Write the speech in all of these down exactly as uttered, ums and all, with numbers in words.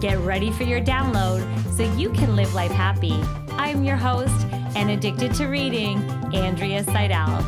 Get ready for your download so you can live life happy. I'm your host and addicted to reading, Andrea Seidel.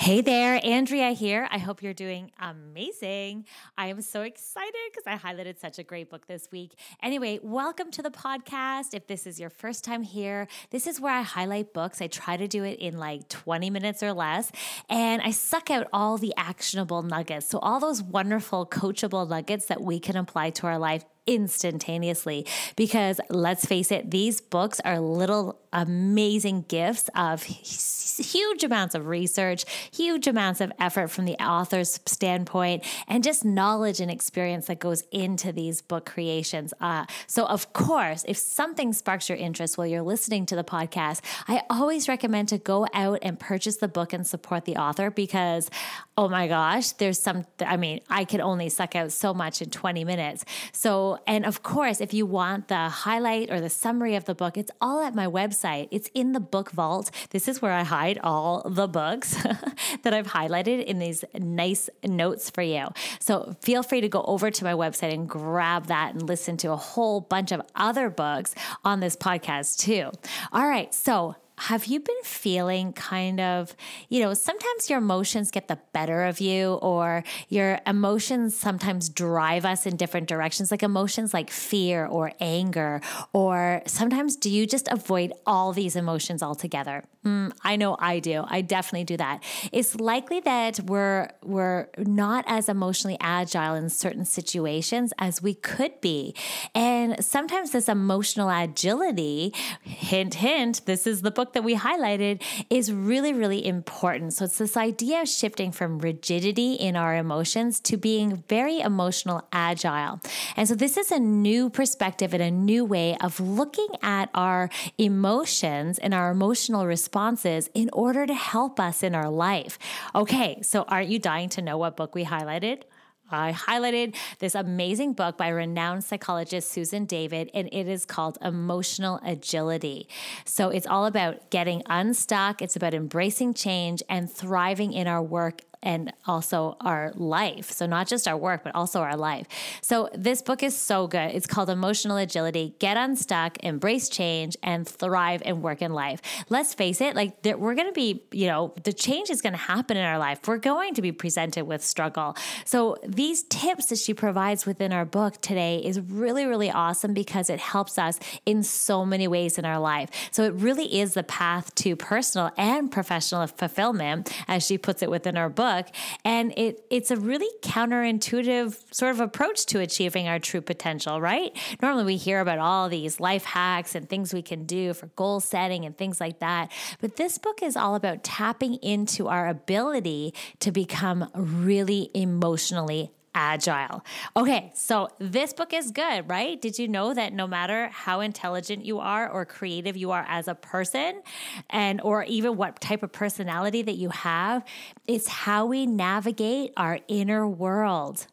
Hey there, Andrea here. I hope you're doing amazing. I am so excited because I highlighted such a great book this week. Anyway, welcome to the podcast. If this is your first time here, this is where I highlight books. I try to do it in like twenty minutes or less, and I suck out all the actionable nuggets. So all those wonderful coachable nuggets that we can apply to our life instantaneously, because let's face it, these books are little amazing gifts of huge amounts of research, huge amounts of effort from the author's standpoint, and just knowledge and experience that goes into these book creations. Uh, so of course, if something sparks your interest while you're listening to the podcast, I always recommend to go out and purchase the book and support the author, because oh my gosh, there's some, I mean, I could only suck out so much in twenty minutes. So And of course, if you want the highlight or the summary of the book, it's all at my website. It's in the book vault. This is where I hide all the books that I've highlighted in these nice notes for you. So feel free to go over to my website and grab that and listen to a whole bunch of other books on this podcast too. All right. So have you been feeling kind of, you know, sometimes your emotions get the better of you, or your emotions sometimes drive us in different directions, like emotions like fear or anger, or sometimes do you just avoid all these emotions altogether? Mm, I know I do. I definitely do that. It's likely that we're, we're not as emotionally agile in certain situations as we could be. And sometimes this emotional agility, hint, hint, this is the book that we highlighted, is really, really important. So it's this idea of shifting from rigidity in our emotions to being very emotional agile. And so this is a new perspective and a new way of looking at our emotions and our emotional responses in order to help us in our life. Okay, so aren't you dying to know what book we highlighted? I highlighted this amazing book by renowned psychologist Susan David, and it is called Emotional Agility. So it's all about getting unstuck. It's about embracing change and thriving in our work and also our life. So not just our work, but also our life. So this book is so good. It's called Emotional Agility. Get unstuck, embrace change, and thrive in work and life. Let's face it, like we're going to be, you know, the change is going to happen in our life. We're going to be presented with struggle. So these tips that she provides within our book today is really, really awesome, because it helps us in so many ways in our life. So it really is the path to personal and professional fulfillment, as she puts it within our book. And it it's a really counterintuitive sort of approach to achieving our true potential, right? Normally we hear about all these life hacks and things we can do for goal setting and things like that. But this book is all about tapping into our ability to become really emotionally agile. Okay, so this book is good, right? Did you know that no matter how intelligent you are or creative you are as a person, and or even what type of personality that you have, it's how we navigate our inner world,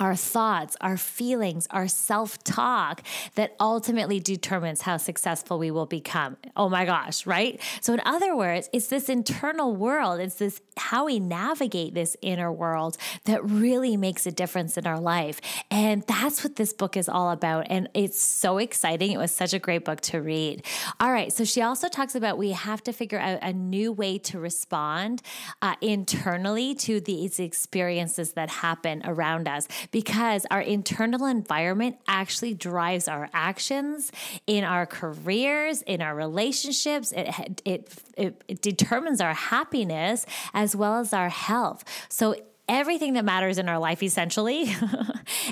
our thoughts, our feelings, our self-talk that ultimately determines how successful we will become. Oh my gosh, right? So in other words, it's this internal world, it's this how we navigate this inner world that really makes a difference in our life. And that's what this book is all about. And it's so exciting. It was such a great book to read. All right. So she also talks about we have to figure out a new way to respond uh, internally to these experiences that happen around us, because our internal environment actually drives our actions in our careers, in our relationships. It, it, it, it determines our happiness as well as our health. So everything that matters in our life, essentially,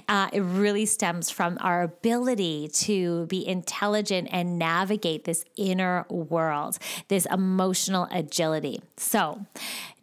uh, it really stems from our ability to be intelligent and navigate this inner world, this emotional agility. So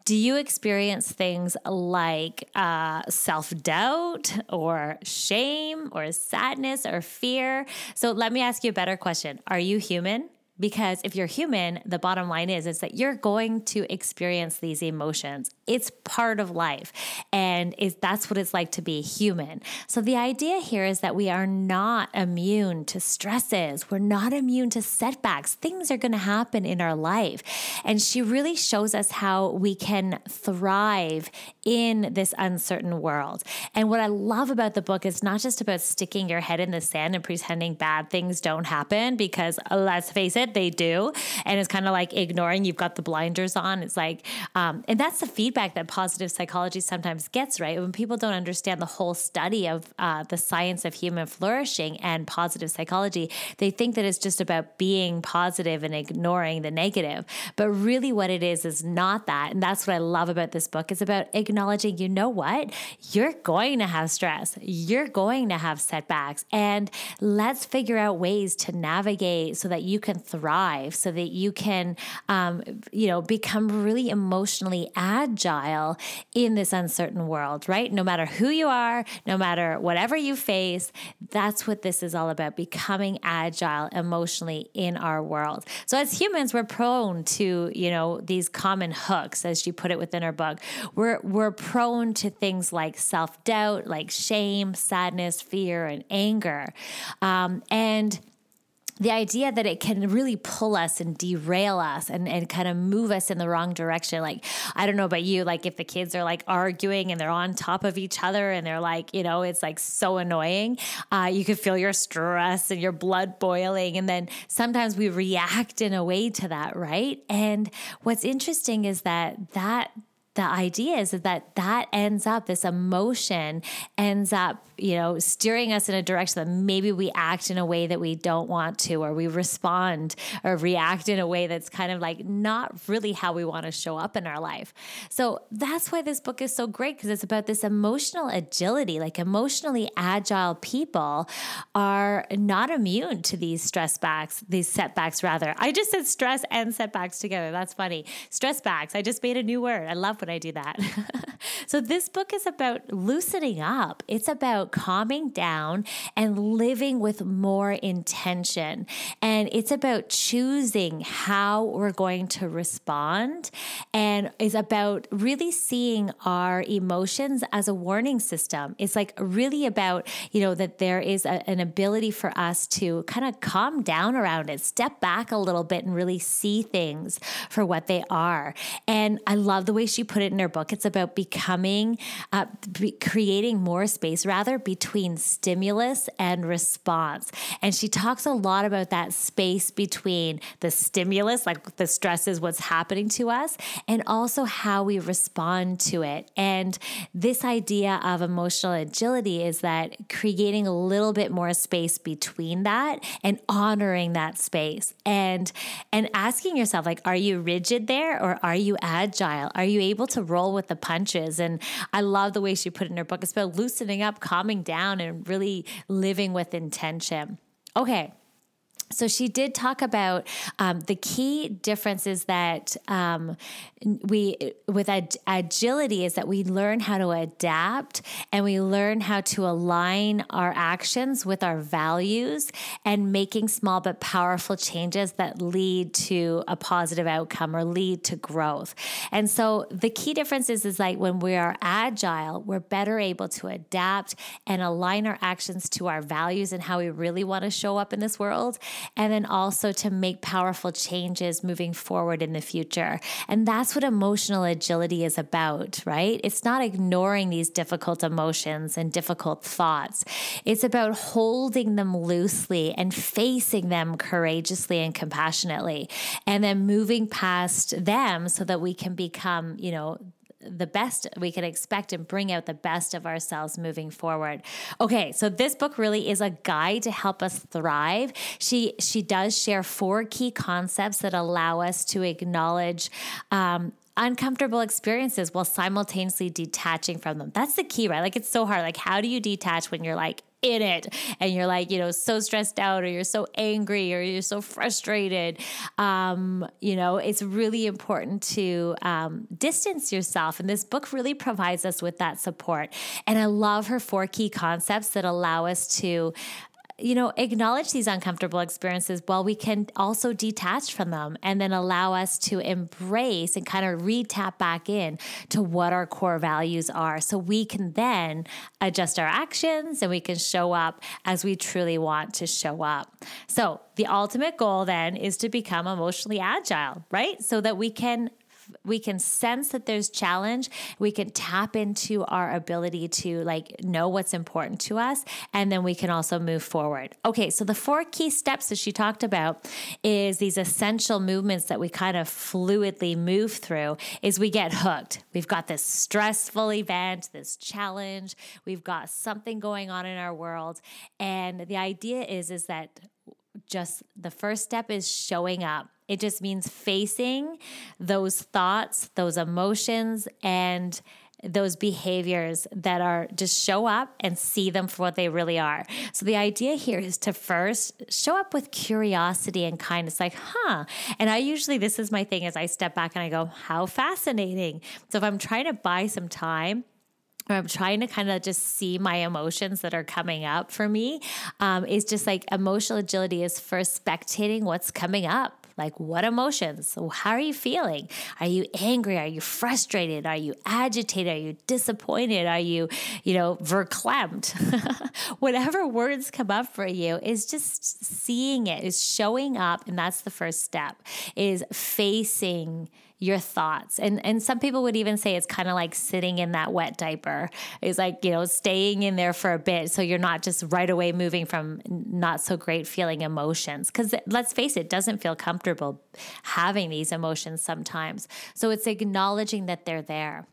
Do you experience things like uh, self-doubt or shame or sadness or fear? So let me ask you a better question. Are you human? Because if you're human, the bottom line is, is that you're going to experience these emotions. It's part of life. And it's, that's what it's like to be human. So the idea here is that we are not immune to stresses. We're not immune to setbacks. Things are going to happen in our life. And she really shows us how we can thrive in this uncertain world. And what I love about the book is not just about sticking your head in the sand and pretending bad things don't happen, because let's face it, they do. And it's kind of like ignoring, you've got the blinders on. It's like, um, and that's the feedback that positive psychology sometimes gets, right? When people don't understand the whole study of uh, the science of human flourishing and positive psychology, they think that it's just about being positive and ignoring the negative. But really what it is, is not that. And that's what I love about this book. It's about acknowledging, you know what? You're going to have stress. You're going to have setbacks. And let's figure out ways to navigate so that you can thrive, so that you can, um, you know, become really emotionally agile in this uncertain world, right? No matter who you are, no matter whatever you face, that's what this is all about, becoming agile emotionally in our world. So as humans, we're prone to, you know, these common hooks, as she put it within her book. We're, we're prone to things like self-doubt, like shame, sadness, fear, and anger. Um, and the idea that it can really pull us and derail us and, and kind of move us in the wrong direction. Like, I don't know about you, like if the kids are like arguing and they're on top of each other and they're like, you know, it's like so annoying. Uh, you can feel your stress and your blood boiling. And then sometimes we react in a way to that, right? And what's interesting is that that the idea is that that ends up, this emotion ends up, you know, steering us in a direction that maybe we act in a way that we don't want to, or we respond or react in a way that's kind of like not really how we want to show up in our life. So that's why this book is so great, because it's about this emotional agility. Like emotionally agile people are not immune to these stress backs, these setbacks rather. I just said stress and setbacks together. That's funny. Stress backs. I just made a new word. I love when I do that. So this book is about loosening up. It's about calming down and living with more intention. And it's about choosing how we're going to respond. And it's about really seeing our emotions as a warning system. It's like really about, you know, that there is a, an ability for us to kind of calm down around it, step back a little bit and really see things for what they are. And I love the way she put it in her book. It's about becoming, uh, be creating more space rather between stimulus and response. And she talks a lot about that space between the stimulus, like the stress is what's happening to us, and also how we respond to it. And this idea of emotional agility is that creating a little bit more space between that and honoring that space and, and asking yourself, like, are you rigid there or are you agile? Are you able to roll with the punches? And I love the way she put it in her book. It's about loosening up, calming down, and really living with intention. Okay. So she did talk about um, the key differences that um, we, with ag- agility is that we learn how to adapt and we learn how to align our actions with our values and making small but powerful changes that lead to a positive outcome or lead to growth. And so the key difference is, is like when we are agile, we're better able to adapt and align our actions to our values and how we really want to show up in this world. And then also to make powerful changes moving forward in the future. And that's what emotional agility is about, right? It's not ignoring these difficult emotions and difficult thoughts. It's about holding them loosely and facing them courageously and compassionately, and then moving past them so that we can become, you know, the best we can expect and bring out the best of ourselves moving forward. Okay, so this book really is a guide to help us thrive. She she does share four key concepts that allow us to acknowledge um, uncomfortable experiences while simultaneously detaching from them. That's the key, right? Like it's so hard. Like how do you detach when you're like in it. And you're like, you know, so stressed out, or you're so angry, or you're so frustrated. Um, you know, it's really important to um, distance yourself. And this book really provides us with that support. And I love her four key concepts that allow us to, you know, acknowledge these uncomfortable experiences while we can also detach from them, and then allow us to embrace and kind of re-tap back in to what our core values are. So we can then adjust our actions, and we can show up as we truly want to show up. So the ultimate goal then is to become emotionally agile, right? So that we can we can sense that there's challenge. We can tap into our ability to like know what's important to us. And then we can also move forward. Okay. So the four key steps that she talked about is these essential movements that we kind of fluidly move through is we get hooked. We've got this stressful event, this challenge. We've got something going on in our world. And the idea is, is that just the first step is showing up. It just means facing those thoughts, those emotions, and those behaviors that are just show up and see them for what they really are. So the idea here is to first show up with curiosity and kindness, like, huh. And I usually, this is my thing, is I step back and I go, how fascinating. So if I'm trying to buy some time, I'm trying to kind of just see my emotions that are coming up for me. Um, it's just like emotional agility is first spectating what's coming up. Like what emotions? How are you feeling? Are you angry? Are you frustrated? Are you agitated? Are you disappointed? Are you, you know, verklempt? Whatever words come up for you is just seeing it, is showing up. And that's the first step, is facing your thoughts. And and some people would even say it's kind of like sitting in that wet diaper. It's like, you know, staying in there for a bit. So you're not just right away moving from not so great feeling emotions. Because let's face it, it doesn't feel comfortable having these emotions sometimes. So it's acknowledging that they're there.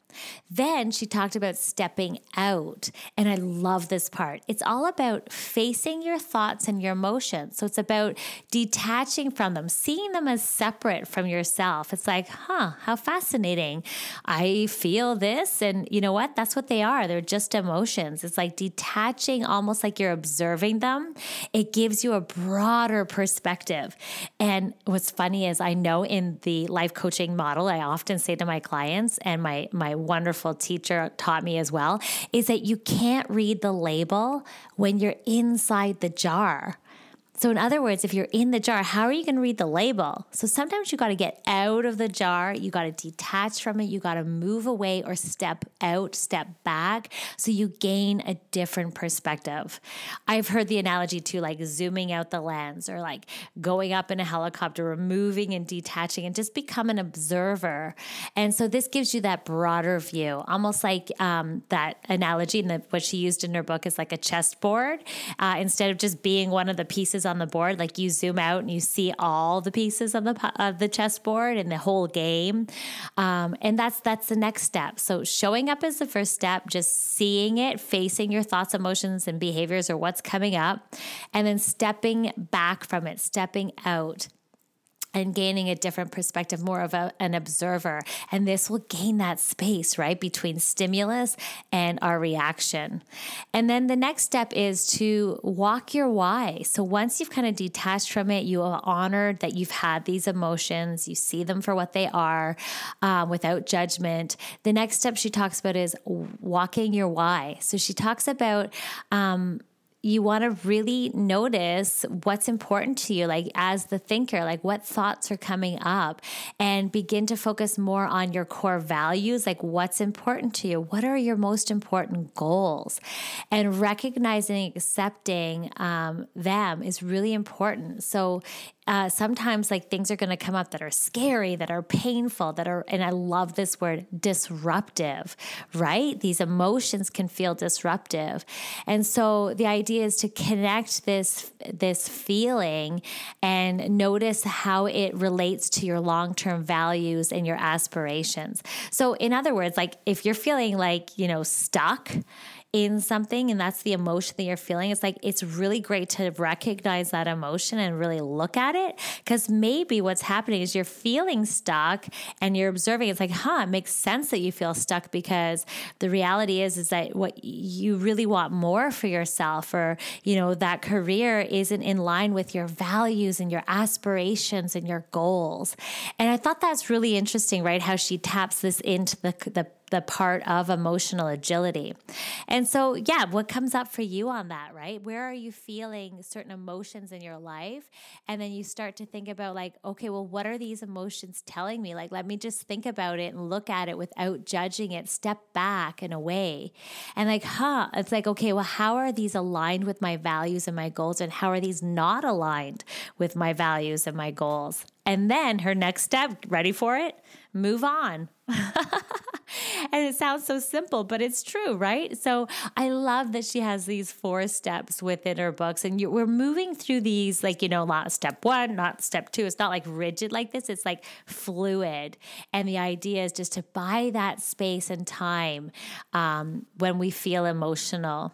Then she talked about stepping out. And I love this part. It's all about facing your thoughts and your emotions. So it's about detaching from them, seeing them as separate from yourself. It's like, huh, how fascinating. I feel this. And you know what? That's what they are. They're just emotions. It's like detaching, almost like you're observing them. It gives you a broader perspective. And what's funny is I know in the life coaching model, I often say to my clients, and my, my wonderful teacher taught me as well, is that you can't read the label when you're inside the jar. So in other words, if you're in the jar, how are you going to read the label? So sometimes you got to get out of the jar. You got to detach from it. You got to move away or step out, step back. So you gain a different perspective. I've heard the analogy to like zooming out the lens, or like going up in a helicopter, removing and detaching, and just become an observer. And so this gives you that broader view, almost like um, that analogy and what she used in her book is like a chessboard. Uh, instead of just being one of the pieces on the board, like you zoom out and you see all the pieces of the of the chessboard and the whole game, um, and that's that's the next step. So showing up is the first step, just seeing it, facing your thoughts, emotions, and behaviors, or what's coming up, and then stepping back from it, stepping out, and gaining a different perspective, more of a, an observer. And this will gain that space, right, between stimulus and our reaction. And then the next step is to walk your why. So once you've kind of detached from it, you are honored that you've had these emotions, you see them for what they are, um, without judgment. The next step she talks about is walking your why. So she talks about, um, you want to really notice what's important to you, like as the thinker, like what thoughts are coming up, and begin to focus more on your core values, like what's important to you, what are your most important goals, and recognizing, accepting um, them is really important. So Uh, sometimes like things are going to come up that are scary, that are painful, that are, and I love this word, disruptive, right? These emotions can feel disruptive. And so the idea is to connect this, this feeling and notice how it relates to your long-term values and your aspirations. So in other words, like if you're feeling like, you know, stuck in something and that's the emotion that you're feeling, it's like, it's really great to recognize that emotion and really look at it. Because maybe what's happening is you're feeling stuck and you're observing. It's like, huh, it makes sense that you feel stuck, because the reality is, is that what you really want more for yourself, or, you know, that career isn't in line with your values and your aspirations and your goals. And I thought that's really interesting, right? How she taps this into the, the, the part of emotional agility. And so, yeah, what comes up for you on that, right? Where are you feeling certain emotions in your life? And then you start to think about like, okay, well, what are these emotions telling me? Like, let me just think about it and look at it without judging it, step back and away. And like, huh, it's like, okay, well, how are these aligned with my values and my goals? And how are these not aligned with my values and my goals? And then her next step, ready for it? Move on. And it sounds so simple, but it's true, right? So I love that she has these four steps within her books, and you, we're moving through these, like, you know, not step one, not step two. It's not like rigid like this. It's like fluid. And the idea is just to buy that space and time um, when we feel emotional.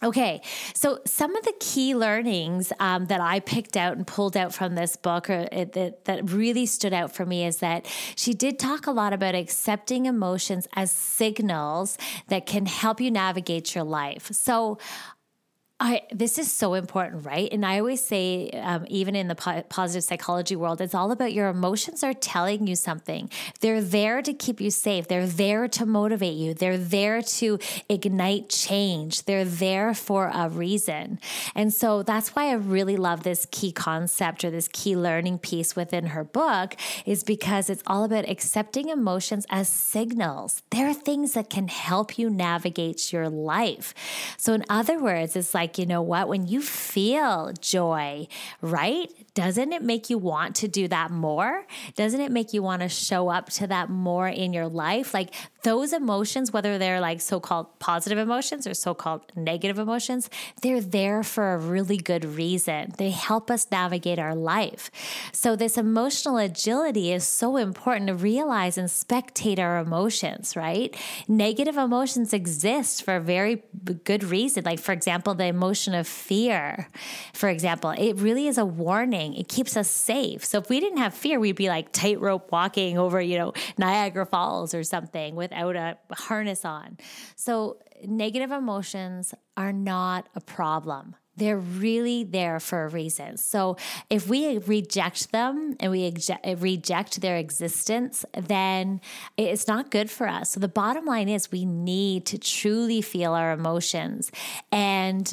Okay, so some of the key learnings um, that I picked out and pulled out from this book, or it, that, that really stood out for me, is that she did talk a lot about accepting emotions as signals that can help you navigate your life. So I, this is so important, right? And I always say, um, even in the po- positive psychology world, it's all about your emotions are telling you something. They're there to keep you safe. They're there to motivate you. They're there to ignite change. They're there for a reason. And so that's why I really love this key concept, or this key learning piece within her book, is because it's all about accepting emotions as signals. They're things that can help you navigate your life. So in other words, it's like, you know what, when you feel joy, right? Doesn't it make you want to do that more? Doesn't it make you want to show up to that more in your life? Like those emotions, whether they're like so-called positive emotions or so-called negative emotions, they're there for a really good reason. They help us navigate our life. So this emotional agility is so important to realize and spectate our emotions, right? Negative emotions exist for a very good reason. Like, for example, the emotion of fear, for example, it really is a warning. It keeps us safe. So if we didn't have fear, we'd be like tightrope walking over, you know, Niagara Falls or something without a harness on. So negative emotions are not a problem. They're really there for a reason. So if we reject them and we reject their existence, then it's not good for us. So the bottom line is we need to truly feel our emotions and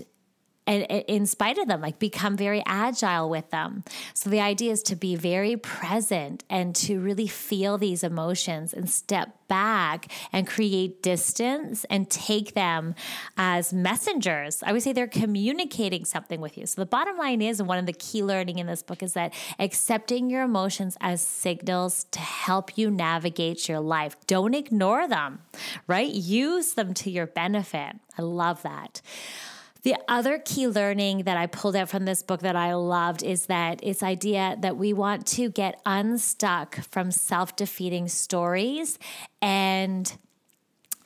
And in spite of them, like become very agile with them. So the idea is to be very present and to really feel these emotions and step back and create distance and take them as messengers. I would say they're communicating something with you. So the bottom line is, and one of the key learning in this book is that accepting your emotions as signals to help you navigate your life. Don't ignore them, right? Use them to your benefit. I love that. The other key learning that I pulled out from this book that I loved is that it's idea that we want to get unstuck from self-defeating stories. And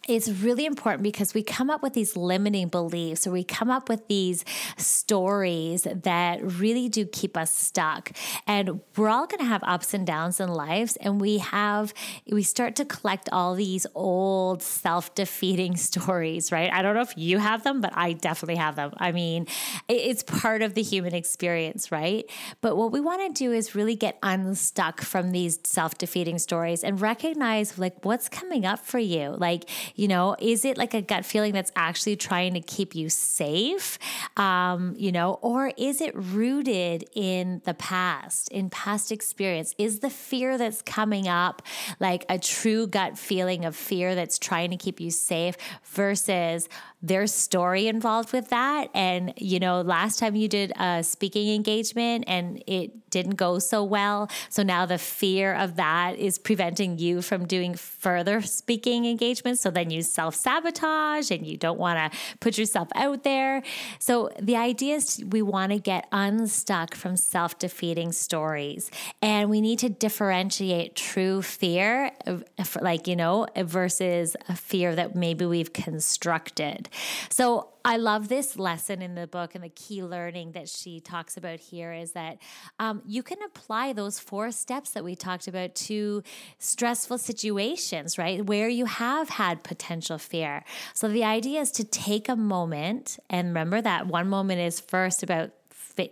it's really important because we come up with these limiting beliefs, or we come up with these stories that really do keep us stuck. And we're all going to have ups and downs in lives. And we have, we start to collect all these old self-defeating stories, right? I don't know if you have them, but I definitely have them. I mean, it's part of the human experience, right? But what we want to do is really get unstuck from these self-defeating stories and recognize like what's coming up for you. Like, you know, is it like a gut feeling that's actually trying to keep you safe? Um, you know, or is it rooted in the past, in past experience? Is the fear that's coming up like a true gut feeling of fear that's trying to keep you safe versus there's story involved with that? And, you know, last time you did a speaking engagement and it didn't go so well. So now the fear of that is preventing you from doing further speaking engagements. So then you self-sabotage and you don't want to put yourself out there. So the idea is we want to get unstuck from self-defeating stories, and we need to differentiate true fear, like, you know, versus a fear that maybe we've constructed. So I love this lesson in the book, and the key learning that she talks about here is that um, you can apply those four steps that we talked about to stressful situations, right, where you have had potential fear. So the idea is to take a moment, and remember that one moment is first about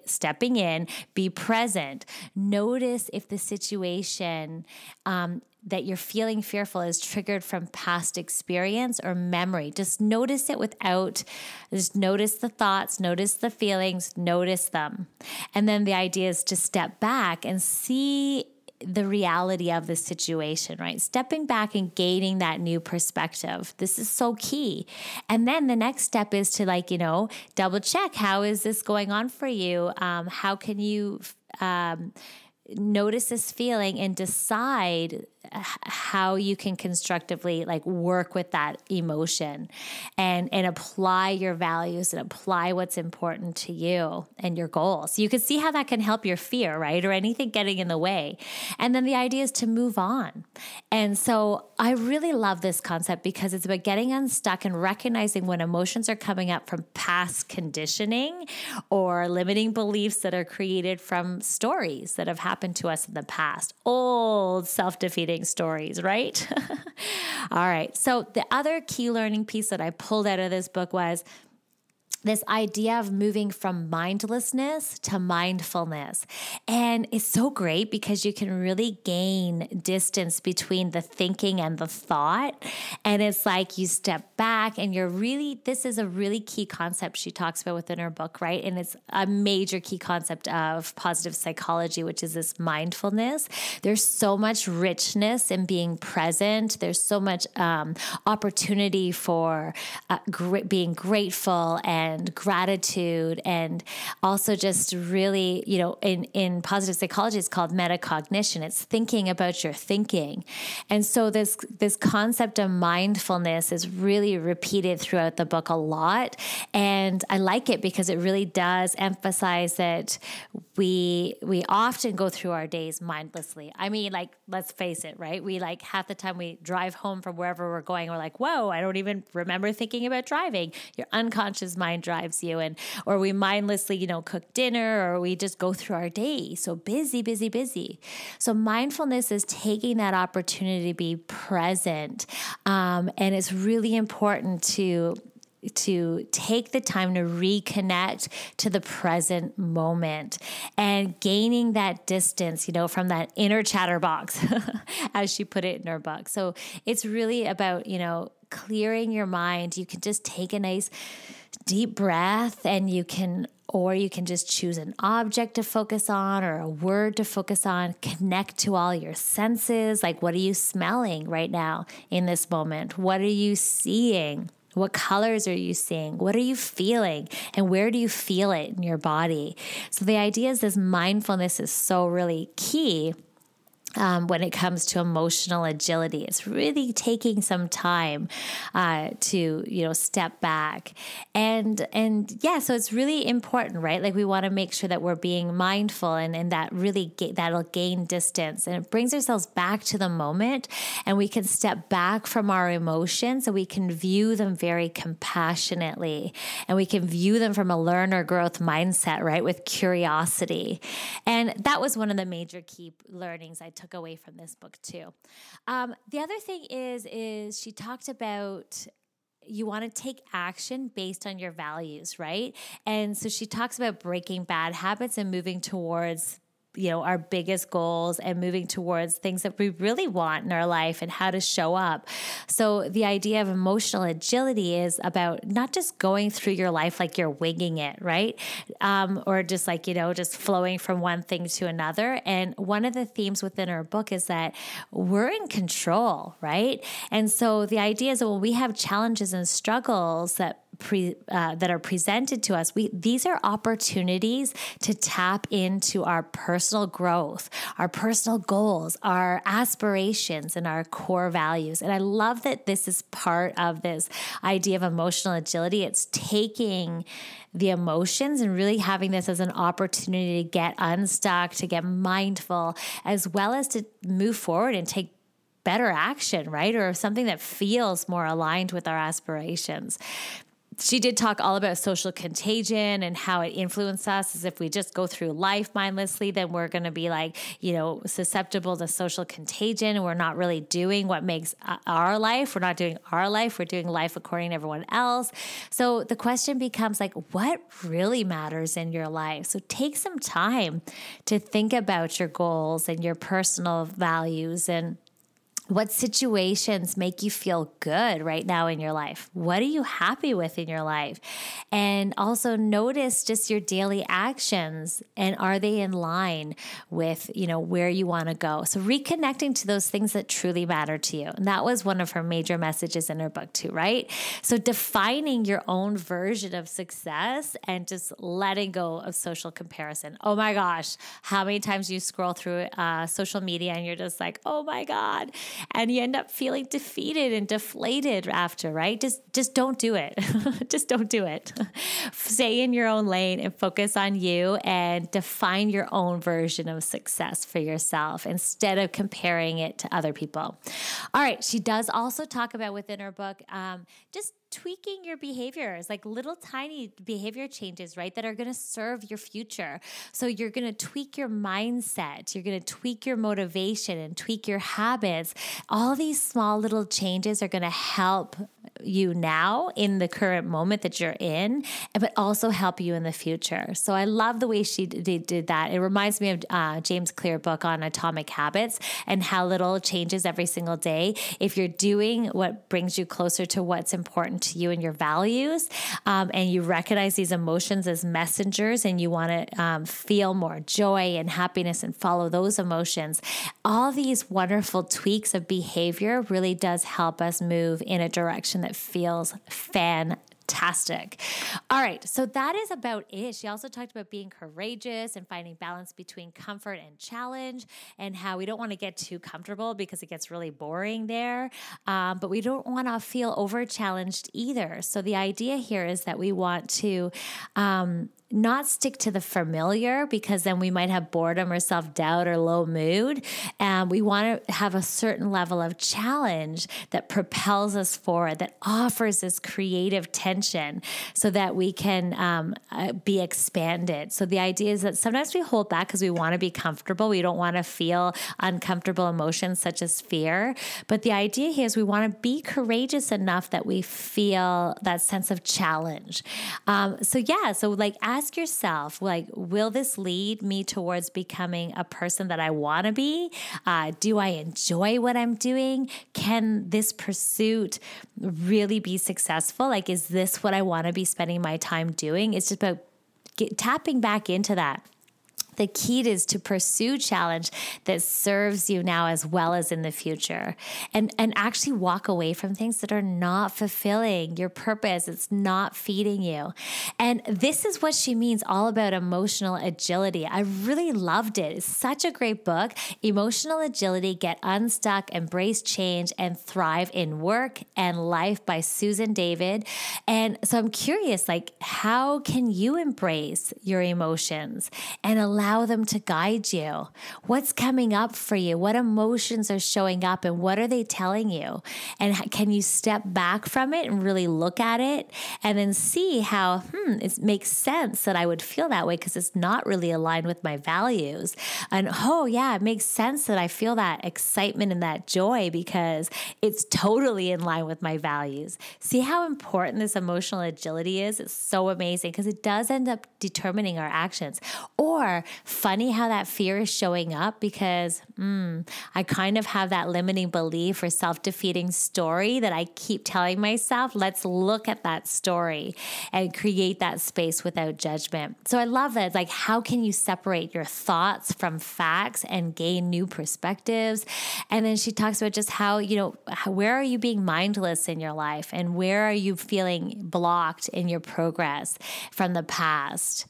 stepping in, be present. Notice if the situation um, that you're feeling fearful is triggered from past experience or memory. Just notice it without, just notice the thoughts, notice the feelings, notice them. And then the idea is to step back and see the reality of the situation, right? Stepping back and gaining that new perspective. This is so key. And then the next step is to, like, you know, double check. How is this going on for you? Um, how can you um, notice this feeling and decide how you can constructively, like, work with that emotion and, and apply your values and apply what's important to you and your goals. So you can see how that can help your fear, right? Or anything getting in the way. And then the idea is to move on. And so I really love this concept because it's about getting unstuck and recognizing when emotions are coming up from past conditioning or limiting beliefs that are created from stories that have happened to us in the past. Old self-defeating stories, right? All right. So the other key learning piece that I pulled out of this book was this idea of moving from mindlessness to mindfulness. And it's so great because you can really gain distance between the thinking and the thought. And it's like you step back and you're really, this is a really key concept she talks about within her book, right? And it's a major key concept of positive psychology, which is this mindfulness. There's so much richness in being present. There's so much um, opportunity for uh, gr- being grateful and And gratitude, and also just really, you know, in, in positive psychology, it's called metacognition. It's thinking about your thinking. And so this, this concept of mindfulness is really repeated throughout the book a lot. And I like it because it really does emphasize that we, we often go through our days mindlessly. I mean, like, let's face it, right? We, like, half the time we drive home from wherever we're going, we're like, whoa, I don't even remember thinking about driving. Your unconscious mind drives you, and or we mindlessly, you know, cook dinner, or we just go through our day. So busy, busy, busy. So mindfulness is taking that opportunity to be present. Um, and it's really important to to take the time to reconnect to the present moment and gaining that distance, you know, from that inner chatterbox, as she put it in her book. So it's really about, you know, clearing your mind. You can just take a nice deep breath, and you can, or you can just choose an object to focus on or a word to focus on. Connect to all your senses. Like, what are you smelling right now in this moment? What are you seeing? What colors are you seeing? What are you feeling? And where do you feel it in your body? So the idea is this mindfulness is so really key um, when it comes to emotional agility. It's really taking some time uh, to, you know, step back. And, and yeah, so it's really important, right? Like, we want to make sure that we're being mindful, and, and that really, ga- that'll gain distance, and it brings ourselves back to the moment, and we can step back from our emotions so we can view them very compassionately, and we can view them from a learner growth mindset, right? With curiosity. And that was one of the major key learnings I took away from this book too. Um, the other thing is, is she talked about you want to take action based on your values, right? And so she talks about breaking bad habits and moving towards, you know, our biggest goals, and moving towards things that we really want in our life, and how to show up. So the idea of emotional agility is about not just going through your life like you're winging it, right? Um, or just like, you know, just flowing from one thing to another. And one of the themes within our book is that we're in control, right? And so the idea is that when we have challenges and struggles that Pre, uh, that are presented to us, we these are opportunities to tap into our personal growth, our personal goals, our aspirations, and our core values. And I love that this is part of this idea of emotional agility. It's taking the emotions and really having this as an opportunity to get unstuck, to get mindful, as well as to move forward and take better action, right? Or something that feels more aligned with our aspirations. She did talk all about social contagion and how it influences us, as if we just go through life mindlessly, then we're going to be like, you know, susceptible to social contagion, and we're not really doing what makes our life. We're not doing our life. We're doing life according to everyone else. So the question becomes like, what really matters in your life? So take some time to think about your goals and your personal values, and what situations make you feel good right now in your life? What are you happy with in your life? And also notice just your daily actions, and are they in line with, you know, where you want to go? So reconnecting to those things that truly matter to you. And that was one of her major messages in her book too, right? So defining your own version of success and just letting go of social comparison. Oh my gosh, how many times you scroll through uh, social media and you're just like, oh my God. And you end up feeling defeated and deflated after, right? Just just don't do it. Just don't do it. Stay in your own lane and focus on you and define your own version of success for yourself instead of comparing it to other people. All right. She does also talk about within her book, um, just tweaking your behaviors, like little tiny behavior changes, right, that are going to serve your future. So you're going to tweak your mindset, you're going to tweak your motivation and tweak your habits. All these small little changes are going to help you now in the current moment that you're in, but also help you in the future. So I love the way she did that. It reminds me of uh, James Clear's book on Atomic Habits and how little changes every single day. If you're doing what brings you closer to what's important to you and your values, um, and you recognize these emotions as messengers and you want to um, feel more joy and happiness and follow those emotions, all these wonderful tweaks of behavior really does help us move in a direction that It feels fantastic. All right. So that is about it. She also talked about being courageous and finding balance between comfort and challenge, and how we don't want to get too comfortable because it gets really boring there. Um, but we don't want to feel over challenged either. So the idea here is that we want to, um, not stick to the familiar, because then we might have boredom or self-doubt or low mood. Um, we want to have a certain level of challenge that propels us forward, that offers this creative tension so that we can um, uh, be expanded. So the idea is that sometimes we hold back because we want to be comfortable. We don't want to feel uncomfortable emotions such as fear. But the idea here is we want to be courageous enough that we feel that sense of challenge. Um, so yeah, so like ask yourself, like, will this lead me towards becoming a person that I want to be? Uh, do I enjoy what I'm doing? Can this pursuit really be successful? Like, is this what I want to be spending my time doing? It's just about get, tapping back into that. The key is to pursue challenge that serves you now as well as in the future, and, and actually walk away from things that are not fulfilling your purpose. It's not feeding you. And this is what she means all about emotional agility. I really loved it. It's such a great book. Emotional Agility, Get Unstuck, Embrace Change, and Thrive in Work and Life by Susan David. And so I'm curious, like, how can you embrace your emotions and allow Allow them to guide you? What's coming up for you? What emotions are showing up, and what are they telling you? And can you step back from it and really look at it, and then see how, hmm, it makes sense that I would feel that way because it's not really aligned with my values. And oh yeah, it makes sense that I feel that excitement and that joy because it's totally in line with my values. See how important this emotional agility is? It's so amazing because it does end up determining our actions. Or funny how that fear is showing up because mm, I kind of have that limiting belief or self-defeating story that I keep telling myself. Let's look at that story and create that space without judgment. So I love that. It's like, how can you separate your thoughts from facts and gain new perspectives? And then she talks about just how, you know, how, where are you being mindless in your life and where are you feeling blocked in your progress from the past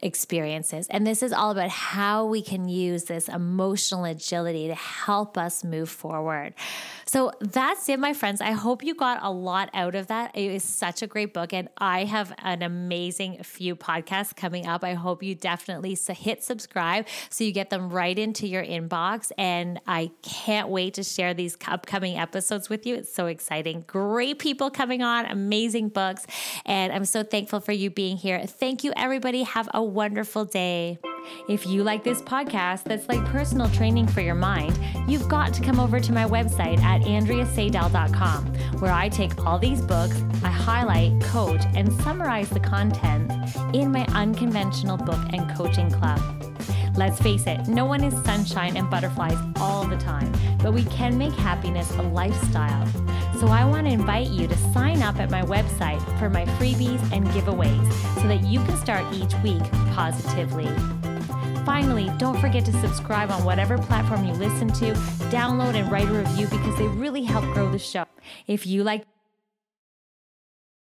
experiences? And this is all about how we can use this emotional agility to help us move forward. So that's it, my friends. I hope you got a lot out of that. It is such a great book, and I have an amazing few podcasts coming up. I hope you definitely hit subscribe so you get them right into your inbox, and I can't wait to share these upcoming episodes with you. It's so exciting. Great people coming on, amazing books, and I'm so thankful for you being here. Thank you, everybody. Have a wonderful day. If you like this podcast that's like personal training for your mind, you've got to come over to my website at andrea seidel dot com, where I take all these books, I highlight, coach, and summarize the content in my unconventional book and coaching club. Let's face it, no one is sunshine and butterflies all the time, but we can make happiness a lifestyle. So I want to invite you to sign up at my website for my freebies and giveaways so that you can start each week positively. Finally, don't forget to subscribe on whatever platform you listen to, download and write a review because they really help grow the show. If you like